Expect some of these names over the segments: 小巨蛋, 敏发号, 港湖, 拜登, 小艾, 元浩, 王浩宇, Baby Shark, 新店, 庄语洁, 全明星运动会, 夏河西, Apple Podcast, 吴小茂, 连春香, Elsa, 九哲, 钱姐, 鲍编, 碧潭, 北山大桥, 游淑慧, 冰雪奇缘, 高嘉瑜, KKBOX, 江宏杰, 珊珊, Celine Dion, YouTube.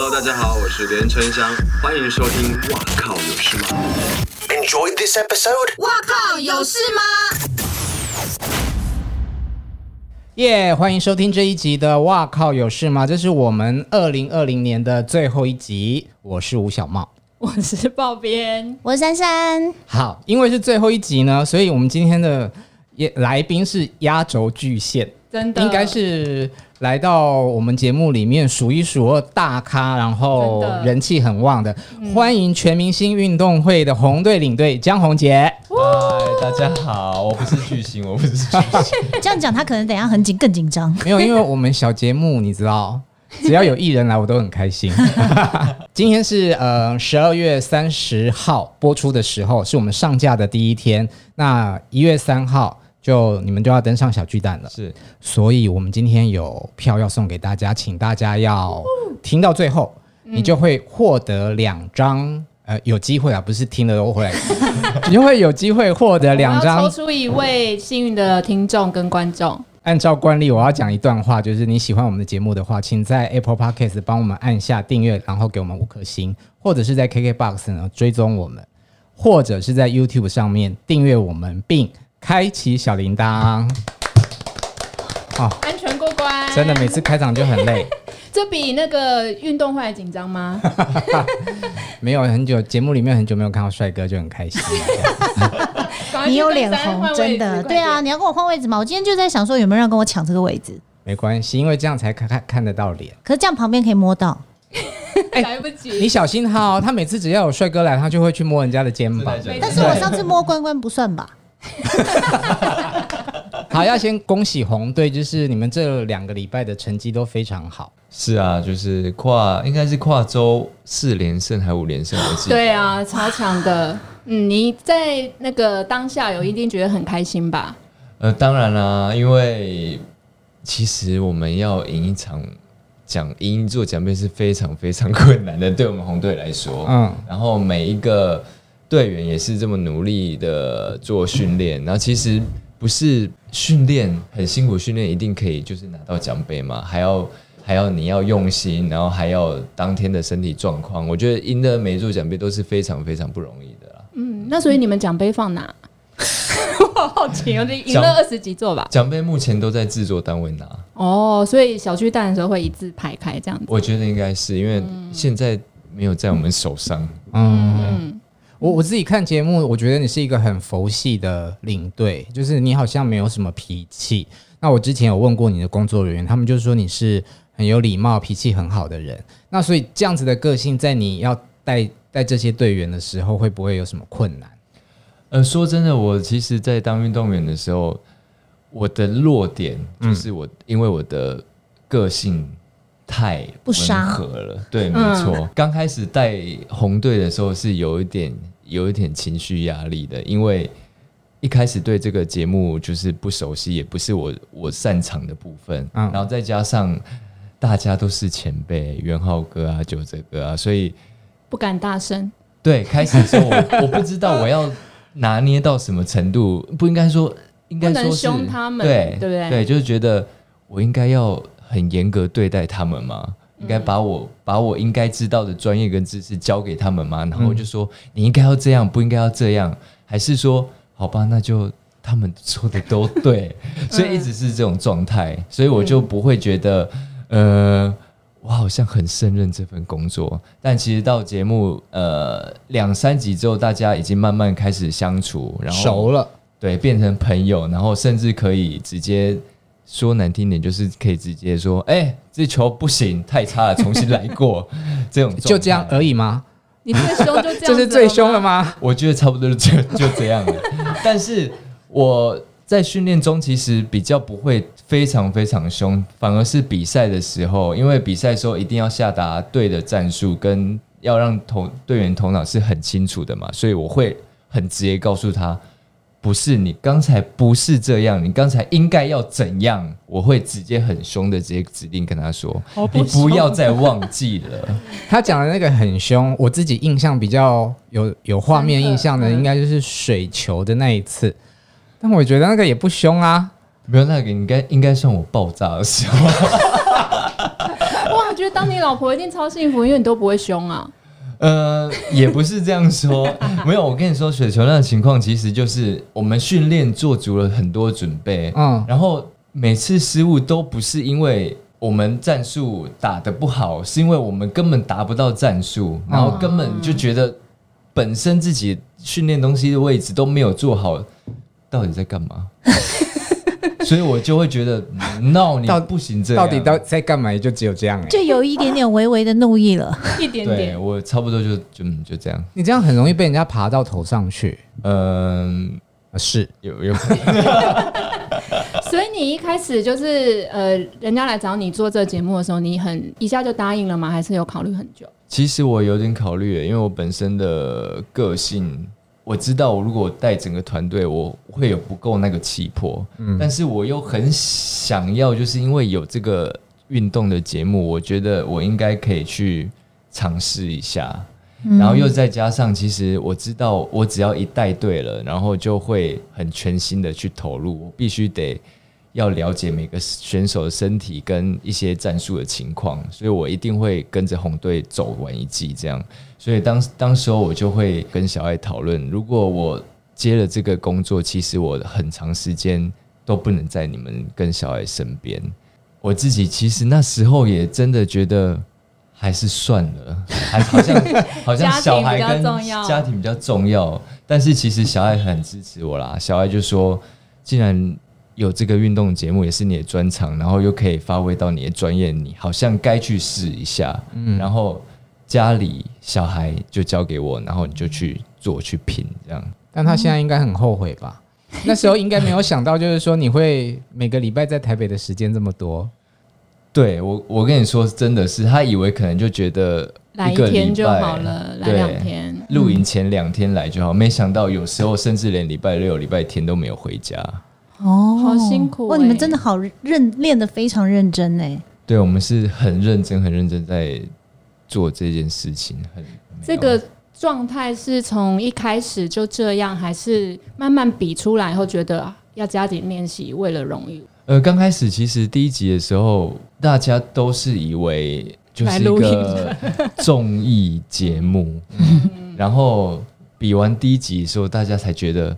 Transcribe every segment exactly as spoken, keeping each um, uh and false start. Hello， 大家好，我是连春香，欢迎收听《哇靠有事吗》。Enjoy this episode。哇靠，有事吗？耶、yeah, ！欢迎收听这一集的哇靠有事吗？这是我们二零二零年的最后一集。我是吴小茂，我是鲍编，我是珊珊。好，因为是最后一集呢，所以我们今天的来宾是压轴巨献，真的应该是来到我们节目里面数一数二大咖，然后人气很旺的。嗯、欢迎全明星运动会的红队领队江宏杰。嗨，大家好，我不是巨星，我不是巨星。这样讲他可能等一下很紧更紧张。没有，因为我们小节目你知道，只要有艺人来我都很开心。今天是呃十二月三十号播出的时候，是我们上架的第一天。那一月三号。就你们就要登上小巨蛋了，是，所以我们今天有票要送给大家，请大家要听到最后，嗯、你就会获得两张，呃，有机会啊，不是听了我回来，你就会有机会获得两张。我要抽出一位幸运的听众跟观众。按照惯例，我要讲一段话，就是你喜欢我们的节目的话，请在 Apple Podcast 帮我们按下订阅，然后给我们五颗星，或者是在 K K B O X 呢追踪我们，或者是在 YouTube 上面订阅我们，并开启小铃铛、哦、安全过关。真的每次开场就很累。这比那个运动会还紧张吗？没有，很久节目里面很久没有看到帅哥就很开心。你有脸红，真的。对啊，你要跟我换位置吗？我今天就在想说有没有人跟我抢这个位置。没关系，因为这样才 看, 看得到脸。可是这样旁边可以摸到。欸、来不及，你小心他哦，他每次只要有帅哥来他就会去摸人家的肩膀。但是我上次摸关关不算吧。好，要先恭喜红队，就是你们这两个礼拜的成绩都非常好。是啊，就是跨应该是跨州四连胜还五连胜我记得。对啊，超强的。嗯，你在那个当下有一定觉得很开心吧？呃，当然啦、啊，因为其实我们要赢一场讲赢一座奖杯是非常非常困难的，对我们红队来说。嗯，然后每一个队员也是这么努力的做训练，然后其实不是训练很辛苦，训练一定可以就是拿到奖杯嘛，还要还要你要用心，然后还要当天的身体状况，我觉得赢得每一座奖杯都是非常非常不容易的啦。嗯，那所以你们奖杯放哪？我好奇，我赢了二十几座吧。奖杯目前都在制作单位拿。哦，所以小巨蛋的时候会一字排开这样子。我觉得应该是因为现在没有在我们手上。嗯。嗯我, 我自己看节目，我觉得你是一个很佛系的领队，就是你好像没有什么脾气。那我之前有问过你的工作人员，他们就说你是很有礼貌、脾气很好的人。那所以这样子的个性，在你要带带这些队员的时候，会不会有什么困难？呃，说真的，我其实在当运动员的时候，我的弱点就是我、嗯、因为我的个性太温和了，对，没错。刚、嗯、开始带红队的时候是有一点有一点情绪压力的，因为一开始对这个节目就是不熟悉，也不是我我擅长的部分、嗯。然后再加上大家都是前辈，元浩哥啊、九哲哥啊，所以不敢大声。对，开始的时候 我, 我不知道我要拿捏到什么程度，不应该说，应该说是不能凶他们，对对不对？对，就是觉得我应该要很严格对待他们吗？应该把我、嗯、把我应该知道的专业跟知识交给他们吗？然后就说、嗯、你应该要这样，不应该要这样，还是说好吧，那就他们说的都对，所以一直是这种状态，所以我就不会觉得、嗯、呃，我好像很胜任这份工作。但其实到节目呃两三集之后，大家已经慢慢开始相处，然后熟了，对，变成朋友，然后甚至可以直接。说难听点，就是可以直接说，哎、欸，这球不行，太差了，重新来过。这种就这样而已吗？你最凶就这样，这是最凶了吗？我觉得差不多就就这样了。但是我在训练中其实比较不会非常非常凶，反而是比赛的时候，因为比赛的时候一定要下达对的战术，跟要让头队员头脑是很清楚的嘛，所以我会很直接告诉他。不是，你刚才不是这样，你刚才应该要怎样？我会直接很凶的直接指令跟他说，你不要再忘记了。他讲的那个很凶，我自己印象比较有有画面印象的，应该就是水球的那一次。但我觉得那个也不凶啊，没有那个应该应该算我爆炸的时候。哇，觉得当你老婆一定超幸福，因为你都不会凶啊。呃，也不是这样说，没有。我跟你说，雪球那个情况其实就是我们训练做足了很多准备，嗯，然后每次失误都不是因为我们战术打得不好，是因为我们根本达不到战术，然后根本就觉得本身自己训练东西的位置都没有做好，到底在干嘛？所以我就会觉得闹、嗯、你不行这样，到底到在干嘛？就只有这样、欸，就有一点点微微的怒意了，一点点。对，我差不多就 就, 就这样。你这样很容易被人家爬到头上去。嗯，是有有可能。所以你一开始就是呃，人家来找你做这节目的时候，你很一下就答应了吗？还是有考虑很久？其实我有点考虑了，因为我本身的个性。我知道我如果带整个团队我会有不够那个气魄、嗯、但是我又很想要，就是因为有这个运动的节目，我觉得我应该可以去尝试一下、嗯、然后又再加上其实我知道我只要一带队了，然后就会很全心的去投入，我必须得要了解每个选手的身体跟一些战术的情况，所以我一定会跟着红队走完一季这样。所以当当时候我就会跟小艾讨论，如果我接了这个工作，其实我很长时间都不能在你们跟小艾身边。我自己其实那时候也真的觉得还是算了，还好像好像小孩跟家庭比较重要。但是其实小艾很支持我啦，小艾就说，既然有这个运动节目也是你的专长，然后又可以发挥到你的专业，你好像该去试一下、嗯、然后家里小孩就交给我，然后你就去做去拼这样。但他现在应该很后悔吧？那时候应该没有想到，就是说你会每个礼拜在台北的时间这么多。对，我我跟你说真的是，他以为可能就觉得来一天就好了，来两天露营前两天来就好、嗯、没想到有时候甚至连礼拜六礼拜天都没有回家。哦，好辛苦、欸、哇，你们真的好认练得非常认真欸。对，我们是很认真很认真在做这件事情。很这个状态是从一开始就这样，还是慢慢比出来后觉得要加紧练习为了荣誉？呃，刚开始其实第一集的时候大家都是以为就是一个综艺节目然后比完第一集的时候大家才觉得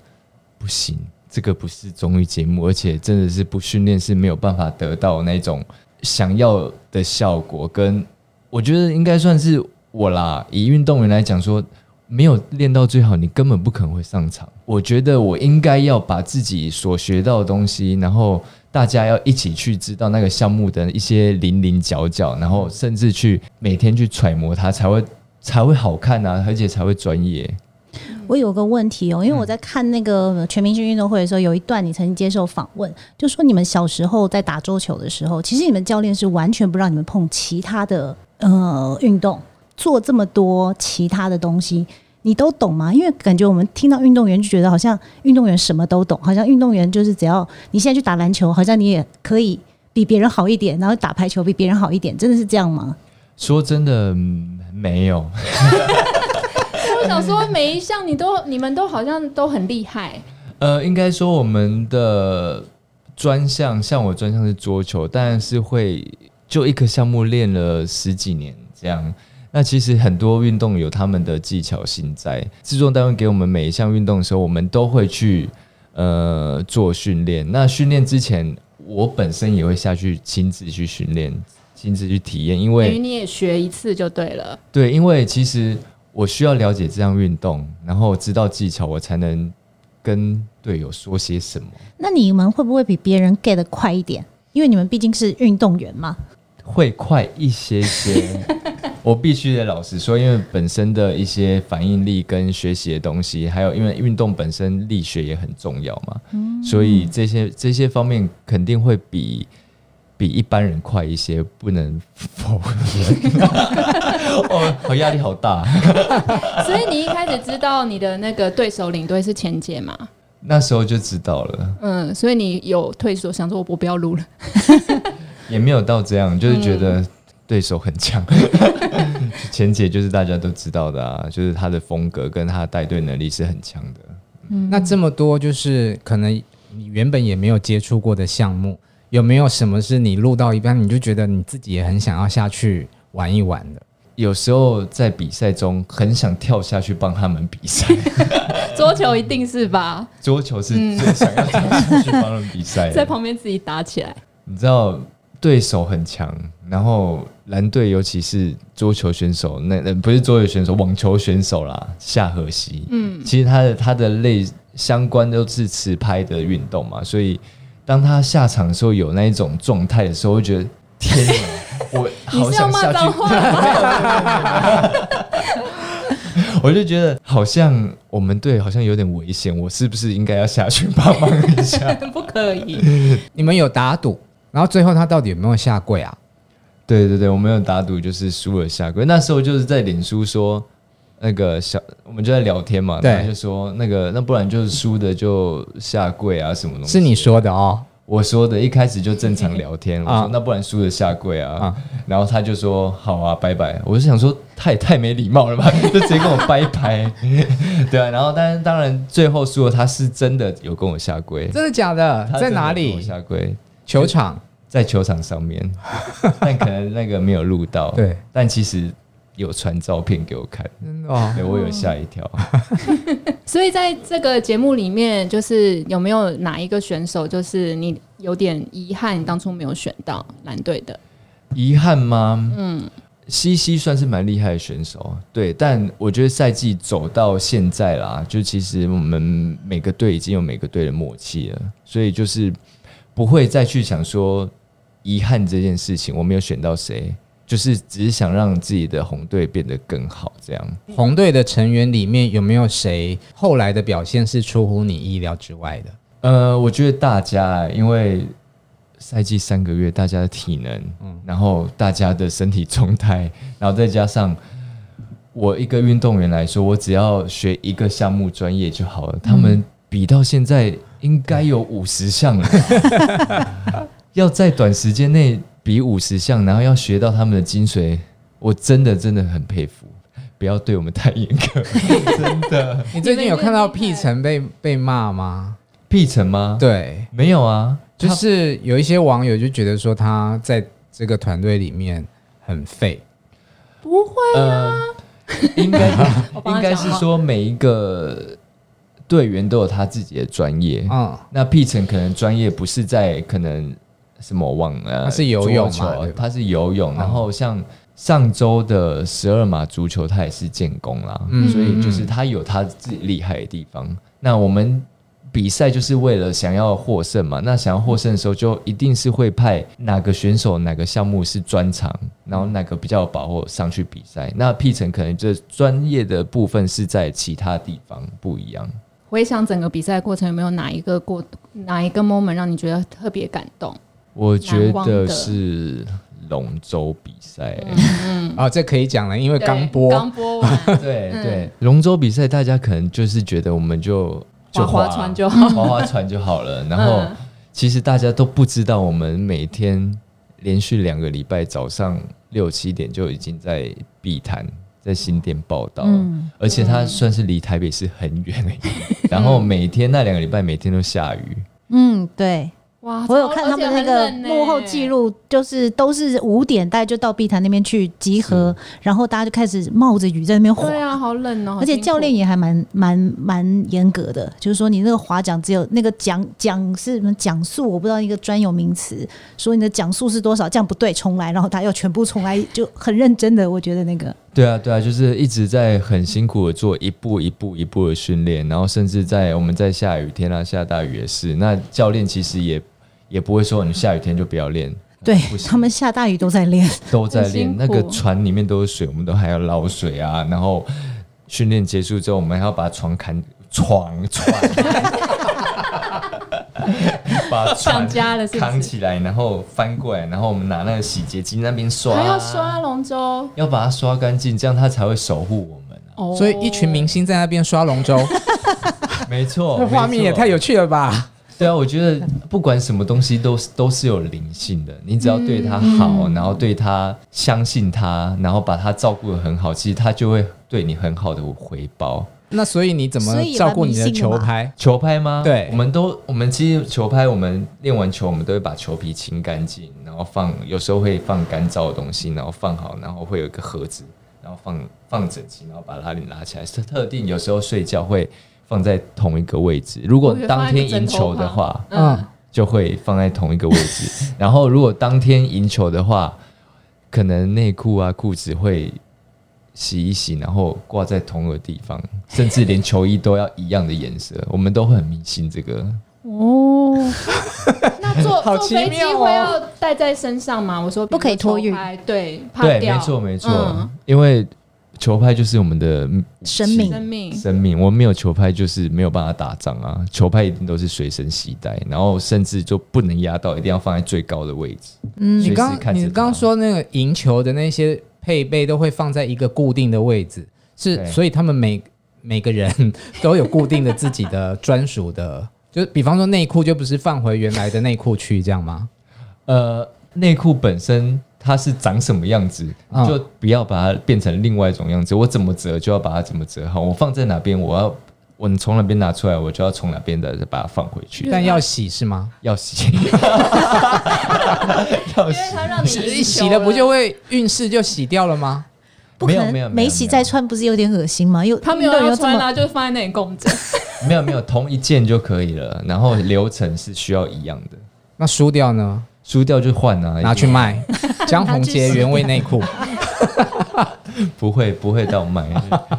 不行，这个不是综艺节目，而且真的是不训练是没有办法得到那种想要的效果。跟我觉得应该算是我啦，以运动员来讲说，没有练到最好你根本不可能会上场。我觉得我应该要把自己所学到的东西，然后大家要一起去知道那个项目的一些零零角角，然后甚至去每天去揣摩它，才会才会好看啊，而且才会专业。我有个问题哦，因为我在看那个全明星运动会的时候，有一段你曾经接受访问，就说你们小时候在打桌球的时候，其实你们教练是完全不让你们碰其他的呃运动，做这么多其他的东西，你都懂吗？因为感觉我们听到运动员就觉得好像运动员什么都懂，好像运动员就是只要你现在去打篮球，好像你也可以比别人好一点，然后打排球比别人好一点，真的是这样吗？说真的，没有。我想说每一项你都你们都好像都很厉害。呃，应该说我们的专项，像我专项是桌球，但是会就一个项目练了十几年这样。那其实很多运动有他们的技巧性在，制作单位给我们每一项运动的时候，我们都会去呃做训练。那训练之前，我本身也会下去亲自去训练，亲自去体验，因为你也学一次就对了。对，因为其实我需要了解这项运动，然后知道技巧，我才能跟队友说些什么。那你们会不会比别人 get 得快一点？因为你们毕竟是运动员嘛。会快一些些，我必须得老实说，因为本身的一些反应力跟学习的东西，还有因为运动本身力学也很重要嘛，嗯、所以这些这些方面肯定会比。比一般人快一些，不能否认。哦，我压力好大。所以你一开始知道你的那个对手领队是钱姐吗？那时候就知道了。嗯，所以你有退缩，想说我不要录了。也没有到这样，就是觉得对手很强。钱、嗯、姐就是大家都知道的啊，就是她的风格跟她的带队能力是很强的、嗯。那这么多就是可能你原本也没有接触过的项目。有没有什么是你录到一半你就觉得你自己也很想要下去玩一玩的？有时候在比赛中很想跳下去帮他们比赛桌球一定是吧，桌球是最想要跳下去帮他们比赛在旁边自己打起来。你知道对手很强，然后蓝队尤其是桌球选手，那不是桌球选手，网球选手啦，夏河西、嗯、其实他的他的类相关都是持拍的运动嘛，所以当他下场的时候有那一种状态的时候，我觉得天哪我好想下去我就觉得好像我们队好像有点危险，我是不是应该要下去帮忙一下不可以你们有打赌，然后最后他到底有没有下跪啊？对对对，我们有打赌，就是输了下跪。那时候就是在脸书说那个小，我们就在聊天嘛，对，就说那个那不然就是输的就下跪啊什么东西。是你说的哦？我说的，一开始就正常聊天，我说、啊、那不然输的下跪啊，啊然后他就说好啊拜拜。我就想说太太没礼貌了吧，就直接跟我拜拜对啊，然后但是当然最后输了，他是真的有跟我下跪。真的假的？在哪里？我下跪球场，在球场上面但可能那个没有录到对，但其实有传照片给我看，真的、哦、对，我有吓一跳所以在这个节目里面，就是有没有哪一个选手就是你有点遗憾当初没有选到蓝队的？遗憾吗？嗯，西西算是蛮厉害的选手，对，但我觉得赛季走到现在啦，就其实我们每个队已经有每个队的默契了，所以就是不会再去想说遗憾这件事情，我没有选到谁，就是只是想让自己的红队变得更好这样。红队的成员里面有没有谁后来的表现是出乎你意料之外的？呃，我觉得大家因为赛季三个月，大家的体能、嗯、然后大家的身体状态，然后再加上我一个运动员来说，我只要学一个项目专业就好了、嗯、他们比到现在应该有五十项了要在短时间内比五十项，然后要学到他们的精髓，我真的真的很佩服。不要对我们太严格真的你最近有看到屁城被被骂吗？屁城吗？对，没有啊，就是有一些网友就觉得说他在这个团队里面很废。不会啊、呃、应该应该是说每一个队员都有他自己的专业、嗯、那屁城可能专业不是在可能什么网、呃、他是游泳嘛，他是游泳、嗯、然后像上周的十二码足球他也是建功啦、嗯、所以就是他有他自己厉害的地方、嗯、那我们比赛就是为了想要获胜嘛，那想要获胜的时候就一定是会派哪个选手哪个项目是专长，然后哪个比较有把握上去比赛，那屁城可能这专业的部分是在其他地方不一样。回想整个比赛过程，有没有哪一个过哪一个 moment 让你觉得特别感动？我觉得是龙舟比赛、嗯嗯哦、这可以讲了，因为刚播刚播完对对，龙舟比赛大家可能就是觉得我们就就划划船就好划划船就好了然后、嗯、其实大家都不知道我们每天连续两个礼拜早上六七点就已经在碧潭在新店报道、嗯、而且它算是离台北市很远、嗯、然后每天那两个礼拜每天都下雨，嗯，对，哇，我有看他们那个幕后记录，就是都是五点大家就到碧潭那边去集合，然后大家就开始冒着雨在那边滑，对啊，好冷哦，而且教练也还蛮蛮蛮严格的，就是说你那个划桨只有那个桨桨是什么桨速，我不知道一个专有名词，说你的桨速是多少，这样不对，重来，然后他要全部重来，就很认真的，我觉得那个。对啊对啊，就是一直在很辛苦的做一步一步一步的训练，然后甚至在我们在下雨天啊，下大雨也是，那教练其实也也不会说你下雨天就不要练，对，他们下大雨都在练都在练，那个船里面都是水，我们都还要捞水啊，然后训练结束之后我们还要把船砍床船把船扛起来，然后翻过来，然后我们拿那个洗洁精那边刷，还要刷龙舟，要把它刷干净，这样它才会守护我们、啊 oh. 所以一群明星在那边刷龙舟没错，这画面也太有趣了吧。对啊，我觉得不管什么东西都都是有灵性的，你只要对它好、嗯、然后对它相信它，然后把它照顾得很好，其实它就会对你很好的回报。那所以你怎么照顾你的球拍？球拍吗？对，我们都我们其实球拍，我们练完球，我们都会把球皮清干净，然后放，有时候会放干燥的东西，然后放好，然后会有一个盒子，然后放放整齐，然后把拉链拉起来。特定有时候睡觉会放在同一个位置，如果当天赢球的话，嗯，就会放在同一个位置。然后如果当天赢球的话，可能内裤啊裤子会洗一洗，然后挂在同一个地方，甚至连球衣都要一样的颜色。我们都会很迷信这个哦。那 坐, 坐飞机会要带在身上吗？我说不可以托运，对，怕掉。对，没错没错、嗯，因为球拍就是我们的生命，生命，生命。我没有球拍就是没有办法打仗啊！球拍一定都是随身携带，然后甚至就不能压到，一定要放在最高的位置。嗯，你刚你刚说那个赢球的那些配备都会放在一个固定的位置，是，所以他们每每个人都有固定的自己的专属的，就是比方说内裤就不是放回原来的内裤区这样吗？呃，内裤本身它是长什么样子、嗯，就不要把它变成另外一种样子。我怎么折就要把它怎么折好，我放在哪边，我要我从哪边拿出来，我就要从哪边的把它放回去。但要洗是吗？要洗。要洗，让你洗了不就会运势就洗掉了吗？不可能，没洗再穿不是有点恶心吗？他没有要穿啊，就放在那里供着。没有没有，同一件就可以了。然后流程是需要一样的。那输掉呢？输掉就换啊，拿去卖。江宏杰原味内裤。不会不会到卖，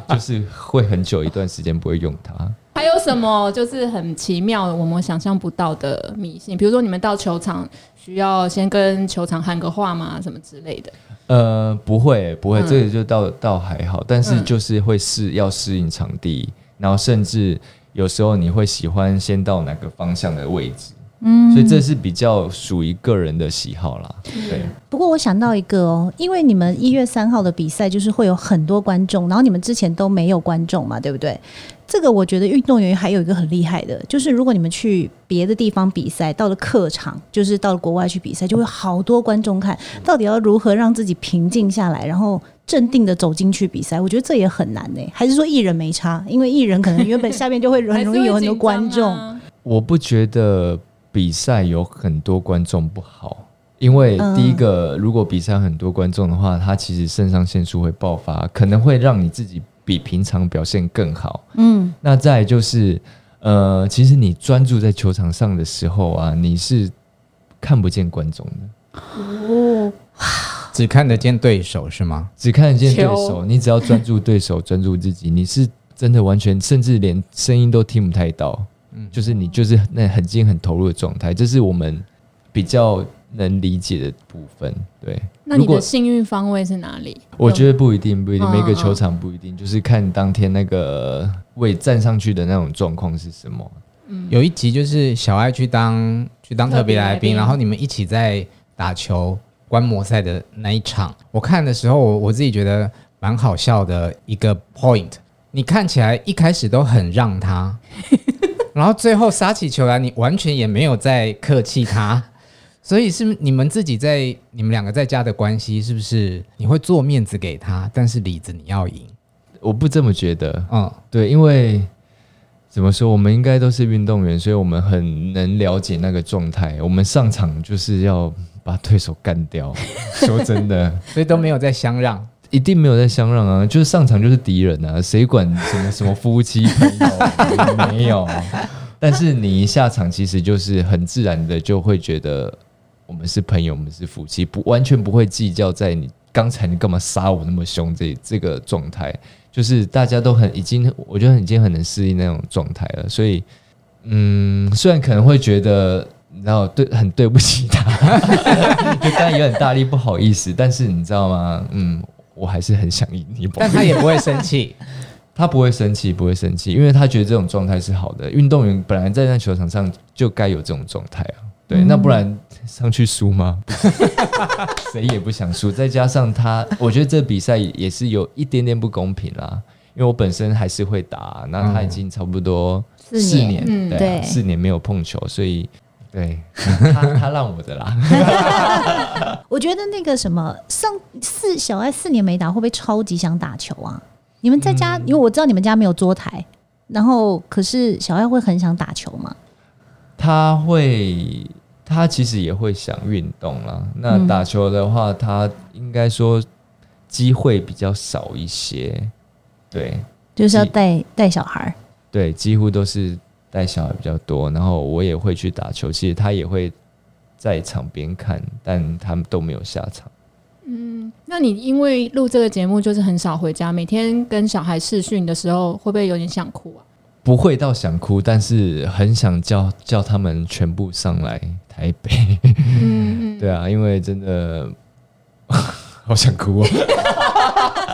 就是会很久一段时间不会用它。还有什么就是很奇妙我们想象不到的迷信？比如说你们到球场需要先跟球场喊个话吗？什么之类的？呃，不会不会，嗯、这个就到到还好，但是就是会适要适应场地、嗯，然后甚至有时候你会喜欢先到哪个方向的位置。嗯，所以这是比较属于个人的喜好啦。对，不过我想到一个哦，因为你们一月三号的比赛就是会有很多观众，然后你们之前都没有观众嘛，对不对？这个我觉得运动员还有一个很厉害的，就是如果你们去别的地方比赛，到了客场，就是到了国外去比赛，就会好多观众看，到底要如何让自己平静下来，然后镇定的走进去比赛，我觉得这也很难耶。还是说艺人没差，因为艺人可能原本下面就会很容易有很多观众。啊、我不觉得比赛有很多观众不好，因为第一个、嗯、如果比赛很多观众的话，它其实肾上腺素会爆发，可能会让你自己比平常表现更好。嗯，那再来就是呃，其实你专注在球场上的时候啊，你是看不见观众的哦，只看得见对手是吗？只看得见对手，你只要专注对手，专注自己，你是真的完全甚至连声音都听不太到。嗯、就是你就是那很精很投入的状态，这是我们比较能理解的部分。对，那你的幸运方位是哪里？我觉得不一定不一定、嗯、每个球场不一定、嗯、就是看当天那个位站上去的那种状况是什么、嗯、有一集就是小爱去当去当特别来宾，然后你们一起在打球观摩赛的那一场，我看的时候 我, 我自己觉得蛮好笑的一个 point， 你看起来一开始都很让他然后最后杀起球来，你完全也没有在客气他，所以是你们自己在你们两个在家的关系，是不是你会做面子给他，但是里子你要赢？我不这么觉得。嗯，对，因为怎么说，我们应该都是运动员，所以我们很能了解那个状态。我们上场就是要把对手干掉，说真的，所以都没有在相让。一定没有在相让啊，就是上场就是敌人啊，谁管什么什么夫妻朋友没有。但是你一下场其实就是很自然的就会觉得我们是朋友，我们是夫妻，不完全不会计较在你刚才你干嘛杀我那么凶这这个状态，就是大家都很已经我觉得已经很能适应那种状态了。所以嗯，虽然可能会觉得你知道对很对不起他就当然有点大力不好意思，但是你知道吗，嗯，我还是很想赢你，但他也不会生气，他不会生气，不会生气，因为他觉得这种状态是好的。运动员本来在那球场上就该有这种状态啊，对、嗯，那不然上去输吗？谁也不想输，再加上他，我觉得这比赛也是有一点点不公平啦，因为我本身还是会打，那他已经差不多四年，嗯、对、啊嗯，对，四年没有碰球，所以。对他，他让我的啦。我觉得那个什么，上四小爱四年没打，会不会超级想打球啊？你们在家、嗯、因为我知道你们家没有桌台，然后可是小艾会很想打球吗？他会，他其实也会想运动啦。那打球的话、嗯、他应该说机会比较少一些，对，就是要带带小孩，对，几乎都是带小孩比较多，然后我也会去打球，其实他也会在场边看，但他们都没有下场。嗯，那你因为录这个节目就是很少回家，每天跟小孩视讯的时候会不会有点想哭啊？不会到想哭，但是很想叫叫他们全部上来台北嗯嗯对啊，因为真的好想哭哦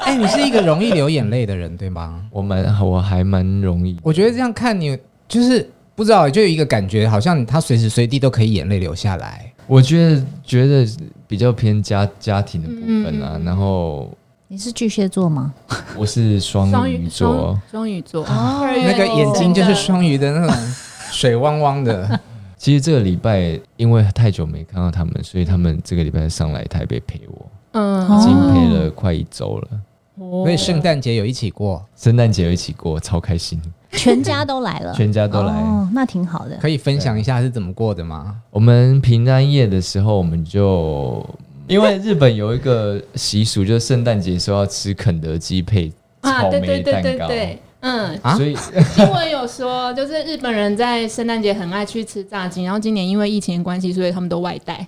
哎、欸，你是一个容易流眼泪的人对吗？我蛮，我还蛮容易。我觉得这样看你就是不知道，就有一个感觉好像他随时随地都可以眼泪流下来。我觉得觉得比较偏 家, 家庭的部分啊、嗯、然后你是巨蟹座吗？我是双鱼座，双鱼座、啊哦、那个眼睛就是双鱼的那种水汪汪的其实这个礼拜因为太久没看到他们，所以他们这个礼拜上来台北陪我，嗯，已经陪了快一周了、哦、所以圣诞节有一起过？圣诞节有一起过，超开心，全家都来了全家都来、哦、那挺好的。可以分享一下是怎么过的吗？我们平安夜的时候，我们就因为日本有一个习俗，就是圣诞节说要吃肯德基配草莓蛋糕、啊、对对对对对，嗯、啊、所以新闻有说就是日本人在圣诞节很爱去吃炸鸡，然后今年因为疫情关系，所以他们都外带。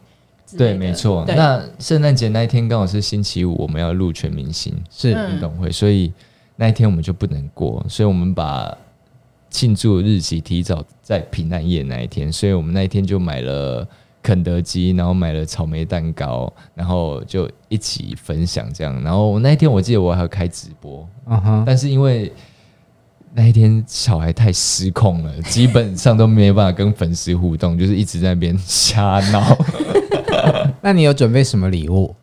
对，没错。那圣诞节那一天刚好是星期五，我们要录全明星是运动会，所以那一天我们就不能过，所以我们把庆祝日期提早在平安夜那一天，所以我们那一天就买了肯德基，然后买了草莓蛋糕，然后就一起分享这样。然后那一天我记得我还有开直播、uh-huh. 但是因为那一天小孩太失控了，基本上都没办法跟粉丝互动就是一直在那边瞎闹那你有准备什么礼物？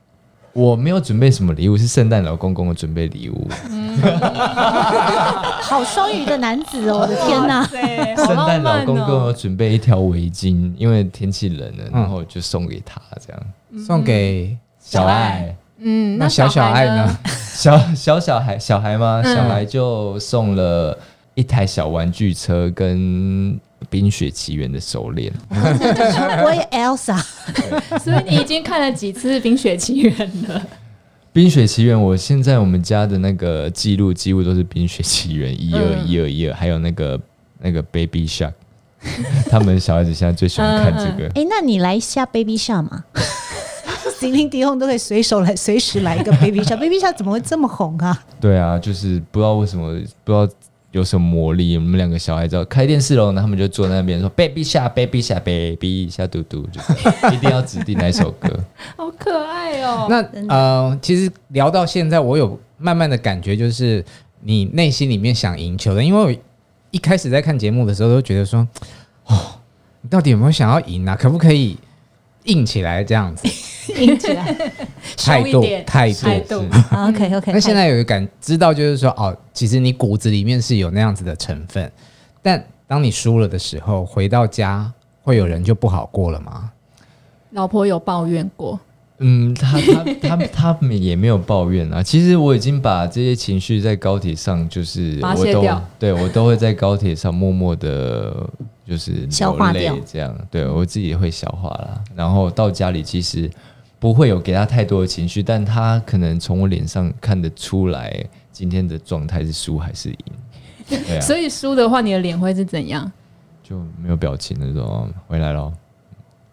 我没有准备什么礼物，是圣诞老公公的准备礼物、嗯、好双鱼的男子哦，我的天哪、啊、圣诞老公公有准备一条围巾，因为天气冷了、嗯、然后就送给他这样、嗯、送给小爱。嗯，那小小爱呢？小小小孩小孩吗、嗯、小孩就送了一台小玩具车跟冰雪奇缘的手链我也 Elsa 所以你已经看了几次冰雪奇缘了？冰雪奇缘，我现在我们家的那个记录几乎都是冰雪奇缘一二一二一二，还有那个那个 Baby Shark 他们小孩子现在最喜欢看这个、嗯欸、那你来一下 Baby Shark 嘛Celine Dion 都可以随手来随时来一个 Baby Shark Baby Shark 怎么会这么红啊？对啊，就是不知道为什么，不知道有什么魔力？我们两个小孩子开电视了，然后他们就坐在那边说 Baby Shark Baby Shark Baby Shark 嘟嘟，一定要指定那首歌好可爱哦。那呃，其实聊到现在我有慢慢的感觉，就是你内心里面想赢球的，因为我一开始在看节目的时候都觉得说哦，你到底有没有想要赢啊？可不可以硬起来这样子硬起来态度态度 OK OK 那现在有一感知道就是说哦，其实你骨子里面是有那样子的成分，但当你输了的时候回到家会有人就不好过了吗？老婆有抱怨过？嗯，他他他他也没有抱怨啊。其实我已经把这些情绪在高铁上就是发泄掉，我对我都会在高铁上默默的就是消化掉这样，对我自己也会消化啦。然后到家里其实不会有给他太多的情绪，但他可能从我脸上看得出来今天的状态是输还是赢、啊、所以输的话你的脸会是怎样？就没有表情的时候回来咯。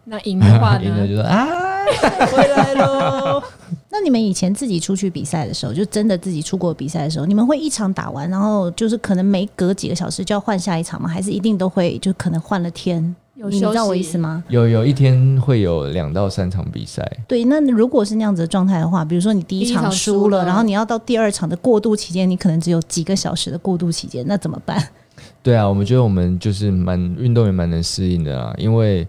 那赢的话呢？赢的就说啊回来咯那你们以前自己出去比赛的时候，就真的自己出国比赛的时候，你们会一场打完然后就是可能没隔几个小时就要换下一场吗？还是一定都会就可能换了天？有休息，你知道我意思吗？有有一天会有两到三场比赛。对，那如果是那样子的状态的话，比如说你第一场输 了, 了然后你要到第二场的过渡期间，你可能只有几个小时的过渡期间，那怎么办？对啊，我们觉得我们就是蛮运动员蛮能适应的啊，因为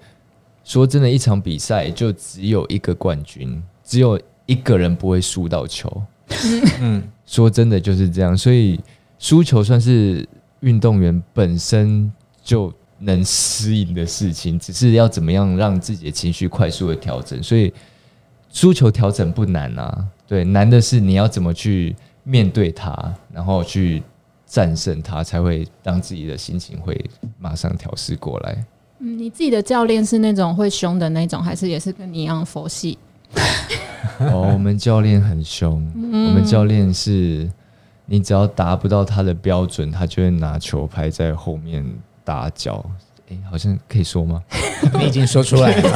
说真的一场比赛就只有一个冠军，只有一个人不会输到球嗯，说真的就是这样，所以输球算是运动员本身就能适应的事情，只是要怎么样让自己的情绪快速的调整，所以输球调整不难啊，对，难的是你要怎么去面对它，然后去战胜它，才会让自己的心情会马上调试过来。嗯，你自己的教练是那种会凶的那种，还是也是跟你一样佛系？哦，我们教练很凶、嗯、我们教练是你只要达不到他的标准，他就会拿球拍在后面打脚。哎，好像可以说吗？你已经说出来了。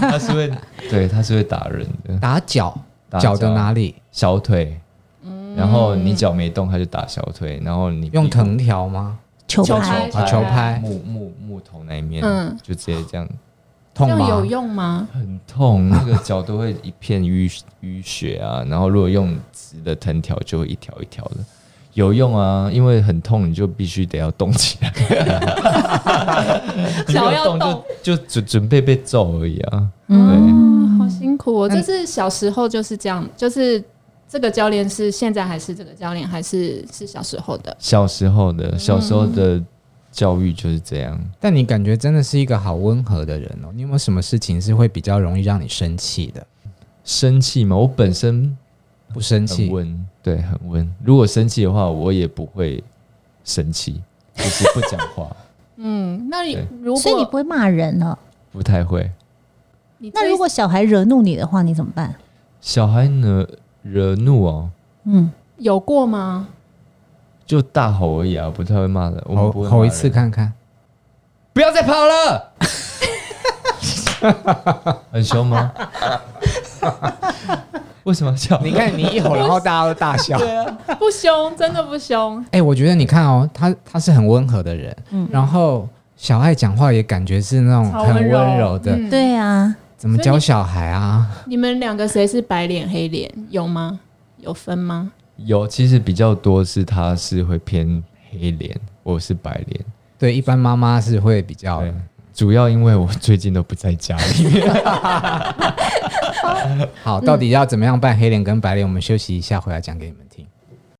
他是会，对，他是会打人的。打脚，脚的哪里？小腿、嗯、然后你脚没动他就打小腿，然后你用藤条吗？球拍，球拍，木木木头那一面、嗯、就直接这样。痛吗？这样有用吗？很痛，那个脚都会一片淤淤血啊。然后如果用直的藤条，就会一条一条的。有用啊，因为很痛，你就必须得要动起来。脚要动就，就准准备被揍而已啊。嗯，好辛苦哦。就是小时候就是这样，就是这个教练是现在还是这个教练，还是是小时候的？小时候的，小时候的。嗯，教育就是这样。但你感觉真的是一个好温和的人哦。你有没有什么事情是会比较容易让你生气的？生气吗？我本身不生气，很温，对，很温。如果生气的话，我也不会生气，就是不讲话。嗯，那你如果所以你不会骂人呢？不太会。那如果小孩惹怒你的话，你怎么办？小孩惹惹怒哦，嗯，有过吗？就大吼而已啊，不太会骂的。我们不会骂人。吼，吼一次看看，不要再跑了。很凶吗？为什么笑？你看你一吼，然后大家都大笑。对啊，不凶，真的不凶。哎、欸，我觉得你看哦，他他是很温和的人，嗯、然后小爱讲话也感觉是那种很温柔的。嗯、对啊，怎么教小孩啊？你, 你们两个谁是白脸黑脸？有吗？有分吗？有，其实比较多是他是会偏黑脸，我是白脸。对，一般妈妈是会比较，主要因为我最近都不在家里面。好，到底要怎么样扮黑脸跟白脸，我们休息一下回来讲给你们听。